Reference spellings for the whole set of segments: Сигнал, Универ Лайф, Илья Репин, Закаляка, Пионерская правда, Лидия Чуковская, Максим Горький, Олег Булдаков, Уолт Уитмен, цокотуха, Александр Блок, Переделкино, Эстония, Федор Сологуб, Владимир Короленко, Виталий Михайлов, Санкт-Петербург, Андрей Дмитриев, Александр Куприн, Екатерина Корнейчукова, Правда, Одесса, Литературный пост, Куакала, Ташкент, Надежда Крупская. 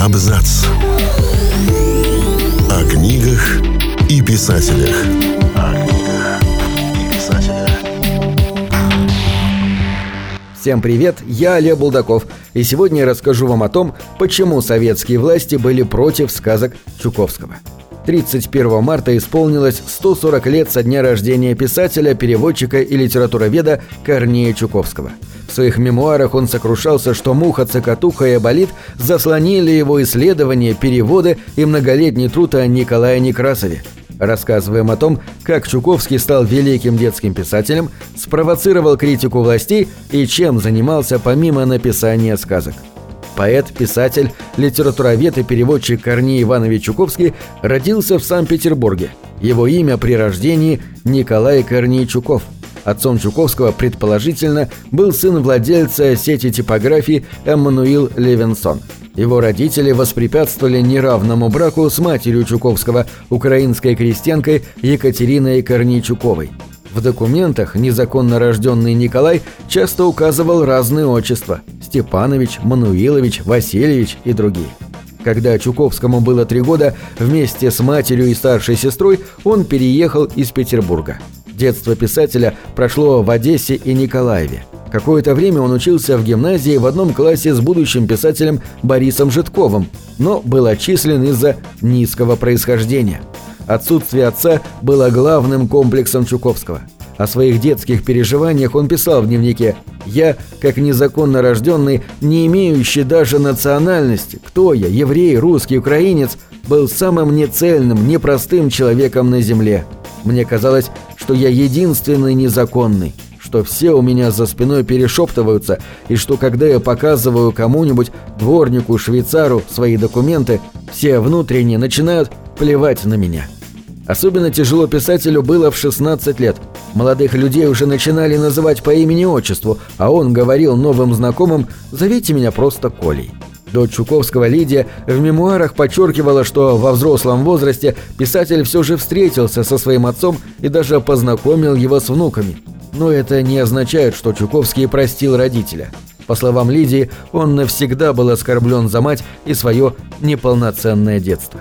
Абзац. О книгах и писателях. Всем привет, я Олег Булдаков, и сегодня я расскажу вам о том, почему советские власти были против сказок Чуковского. 31 марта исполнилось 140 лет со дня рождения писателя, переводчика и литературоведа Корнея Чуковского. В своих мемуарах он сокрушался, что муха, цокотуха и аболит заслонили его исследования, переводы и многолетний труд о Николае Некрасове. Рассказываем о том, как Чуковский стал великим детским писателем, спровоцировал критику властей и чем занимался помимо написания сказок. Поэт, писатель, литературовед и переводчик Корней Иванович Чуковский родился в Санкт-Петербурге. Его имя при рождении – Николай Корнейчуков. Отцом Чуковского, предположительно, был сын владельца сети типографии Эммануил Левенсон. Его родители воспрепятствовали неравному браку с матерью Чуковского, украинской крестьянкой Екатериной Корнейчуковой. В документах незаконно рожденный Николай часто указывал разные отчества – Степанович, Мануилович, Васильевич и другие. Когда Чуковскому было 3 года, вместе с матерью и старшей сестрой он переехал из Петербурга. Детство писателя прошло в Одессе и Николаеве. Какое-то время он учился в гимназии в одном классе с будущим писателем Борисом Житковым, но был отчислен из-за низкого происхождения. Отсутствие отца было главным комплексом Чуковского. О своих детских переживаниях он писал в дневнике: «Я, как незаконно рожденный, не имеющий даже национальности, кто я, еврей, русский, украинец, был самым нецельным, непростым человеком на земле. Мне казалось, что я единственный незаконный, что все у меня за спиной перешептываются, и что когда я показываю кому-нибудь, дворнику, швейцару, свои документы, все внутренне начинают плевать на меня». Особенно тяжело писателю было в 16 лет. Молодых людей уже начинали называть по имени-отчеству, а он говорил новым знакомым: «Зовите меня просто Колей». Дочь Чуковского Лидия в мемуарах подчеркивала, что во взрослом возрасте писатель все же встретился со своим отцом и даже познакомил его с внуками. Но это не означает, что Чуковский простил родителя. По словам Лидии, он навсегда был оскорблен за мать и свое неполноценное детство.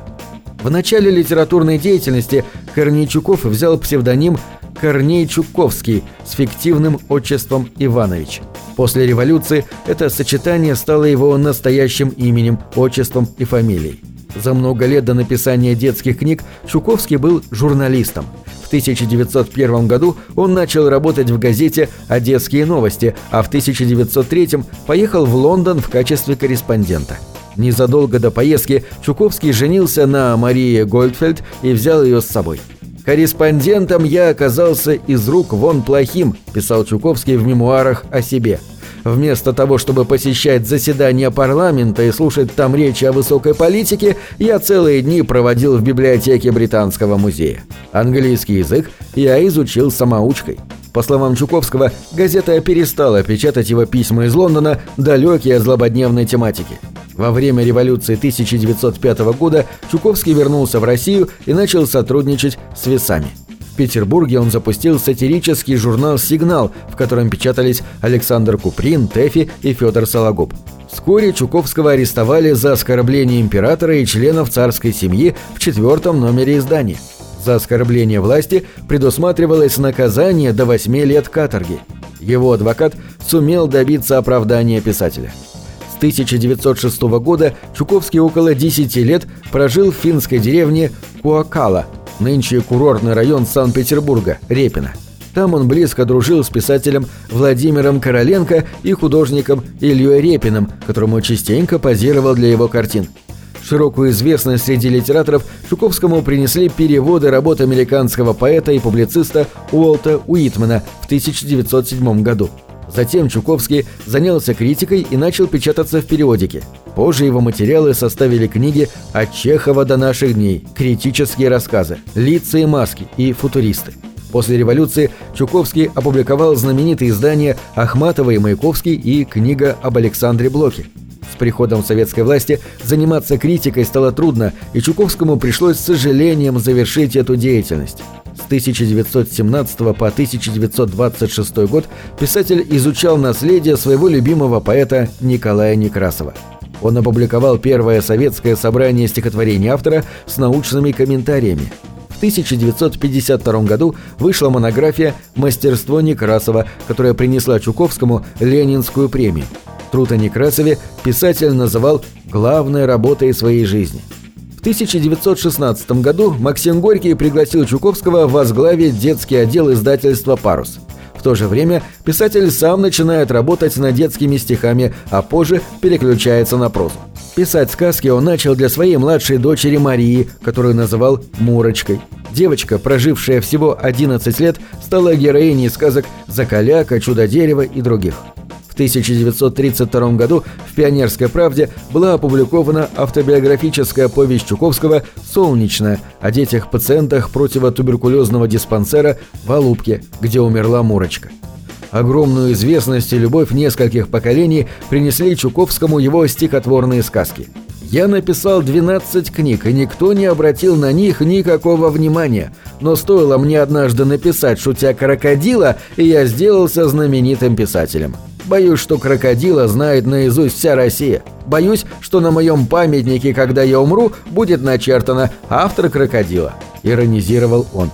В начале литературной деятельности Корнейчуков взял псевдоним Корней Чуковский с фиктивным отчеством Иванович. После революции это сочетание стало его настоящим именем, отчеством и фамилией. За много лет до написания детских книг Чуковский был журналистом. В 1901 году он начал работать в газете «Одесские новости», а в 1903 поехал в Лондон в качестве корреспондента. Незадолго до поездки Чуковский женился на Марии Гольдфельд и взял ее с собой. «Корреспондентом я оказался из рук вон плохим», – писал Чуковский в мемуарах о себе. «Вместо того, чтобы посещать заседания парламента и слушать там речи о высокой политике, я целые дни проводил в библиотеке Британского музея. Английский язык я изучил самоучкой». По словам Чуковского, газета перестала печатать его письма из Лондона, далекие от злободневной тематики. Во время революции 1905 года Чуковский вернулся в Россию и начал сотрудничать с весами. В Петербурге он запустил сатирический журнал «Сигнал», в котором печатались Александр Куприн, Тэфи и Федор Сологуб. Вскоре Чуковского арестовали за оскорбление императора и членов царской семьи в 4-м номере издания. За оскорбление власти предусматривалось наказание до 8 лет каторги. Его адвокат сумел добиться оправдания писателя. 1906 года Чуковский около 10 лет прожил в финской деревне Куакала, нынче курортный район Санкт-Петербурга, Репина. Там он близко дружил с писателем Владимиром Короленко и художником Ильей Репиным, которому частенько позировал для его картин. Широкую известность среди литераторов Чуковскому принесли переводы работ американского поэта и публициста Уолта Уитмена в 1907 году. Затем Чуковский занялся критикой и начал печататься в периодике. Позже его материалы составили книги «От Чехова до наших дней», «Критические рассказы», «Лица и маски» и «Футуристы». После революции Чуковский опубликовал знаменитые издания «Ахматова и Маяковский» и «Книга об Александре Блоке». С приходом советской власти заниматься критикой стало трудно, и Чуковскому пришлось с сожалением завершить эту деятельность. С 1917 по 1926 год писатель изучал наследие своего любимого поэта Николая Некрасова. Он опубликовал первое советское собрание стихотворений автора с научными комментариями. В 1952 году вышла монография «Мастерство Некрасова», которая принесла Чуковскому Ленинскую премию. Труд о Некрасове писатель называл «главной работой своей жизни». В 1916 году Максим Горький пригласил Чуковского возглавить детский отдел издательства «Парус». В то же время писатель сам начинает работать над детскими стихами, а позже переключается на прозу. Писать сказки он начал для своей младшей дочери Марии, которую называл «Мурочкой». Девочка, прожившая всего 11 лет, стала героиней сказок «Закаляка», «Чудо-дерево» и других. В 1932 году в «Пионерской правде» была опубликована автобиографическая повесть Чуковского «Солнечная» о детях-пациентах противотуберкулезного диспансера в Алупке, где умерла Мурочка. Огромную известность и любовь нескольких поколений принесли Чуковскому его стихотворные сказки. «Я написал 12 книг, и никто не обратил на них никакого внимания. Но стоило мне однажды написать, шутя, крокодила, и я сделался знаменитым писателем. Боюсь, что крокодила знает наизусть вся Россия. Боюсь, что на моем памятнике, когда я умру, будет начертано «Автор крокодила», — иронизировал он.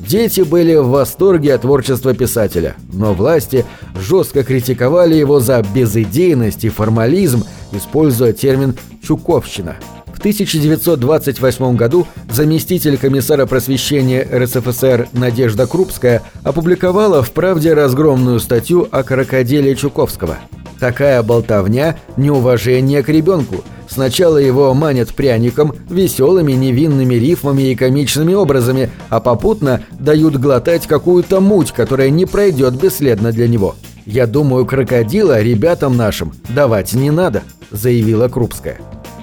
Дети были в восторге от творчества писателя, но власти жестко критиковали его за безыдейность и формализм, используя термин «чуковщина». В 1928 году заместитель комиссара просвещения РСФСР Надежда Крупская опубликовала в «Правде» разгромную статью о крокодиле Чуковского. «Такая болтовня – неуважение к ребенку. Сначала его манят пряником, веселыми невинными рифмами и комичными образами, а попутно дают глотать какую-то муть, которая не пройдет бесследно для него. Я думаю, крокодила ребятам нашим давать не надо», – заявила Крупская.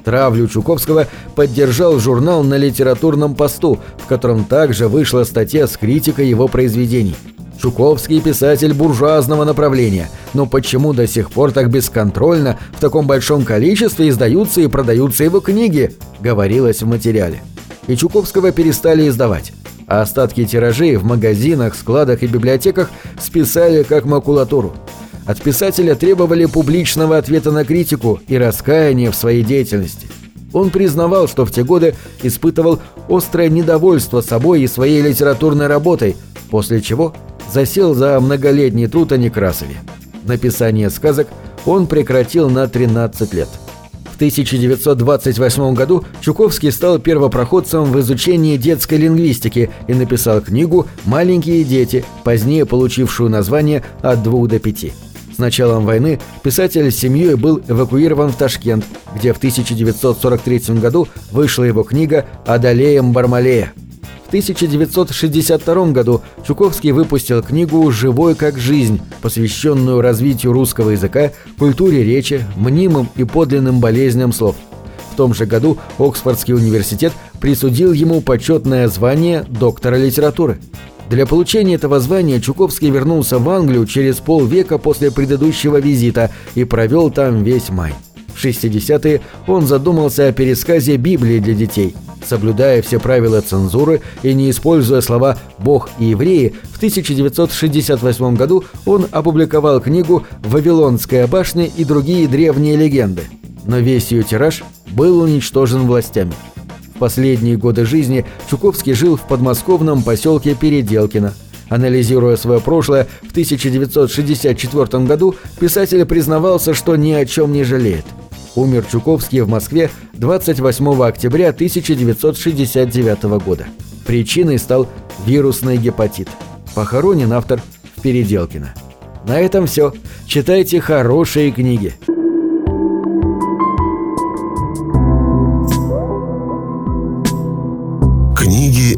Травлю Чуковского поддержал журнал «На литературном посту», в котором также вышла статья с критикой его произведений. Чуковский писатель буржуазного направления, но почему до сих пор так бесконтрольно в таком большом количестве издаются и продаются его книги, говорилось в материале. И Чуковского перестали издавать, а остатки тиражей в магазинах, складах и библиотеках списали как макулатуру. От писателя требовали публичного ответа на критику и раскаяния в своей деятельности. Он признавал, что в те годы испытывал острое недовольство собой и своей литературной работой, после чего засел за многолетний труд о Некрасове. Написание сказок он прекратил на 13 лет. В 1928 году Чуковский стал первопроходцем в изучении детской лингвистики и написал книгу «Маленькие дети», позднее получившую название «От 2 до 5». С началом войны писатель с семьей был эвакуирован в Ташкент, где в 1943 году вышла его книга «Адалеем Бармалея». В 1962 году Чуковский выпустил книгу «Живой как жизнь», посвященную развитию русского языка, культуре речи, мнимым и подлинным болезням слов. В том же году Оксфордский университет присудил ему почетное звание доктора литературы. Для получения этого звания Чуковский вернулся в Англию через полвека после предыдущего визита и провел там весь май. В 60-е он задумался о пересказе Библии для детей. Соблюдая все правила цензуры и не используя слова «Бог» и «евреи», в 1968 году он опубликовал книгу «Вавилонская башня и другие древние легенды», но весь ее тираж был уничтожен властями. В последние годы жизни Чуковский жил в подмосковном поселке Переделкино. Анализируя свое прошлое, в 1964 году писатель признавался, что ни о чем не жалеет. Умер Чуковский в Москве 28 октября 1969 года. Причиной стал вирусный гепатит. Похоронен автор в Переделкино. На этом все. Читайте хорошие книги. Книги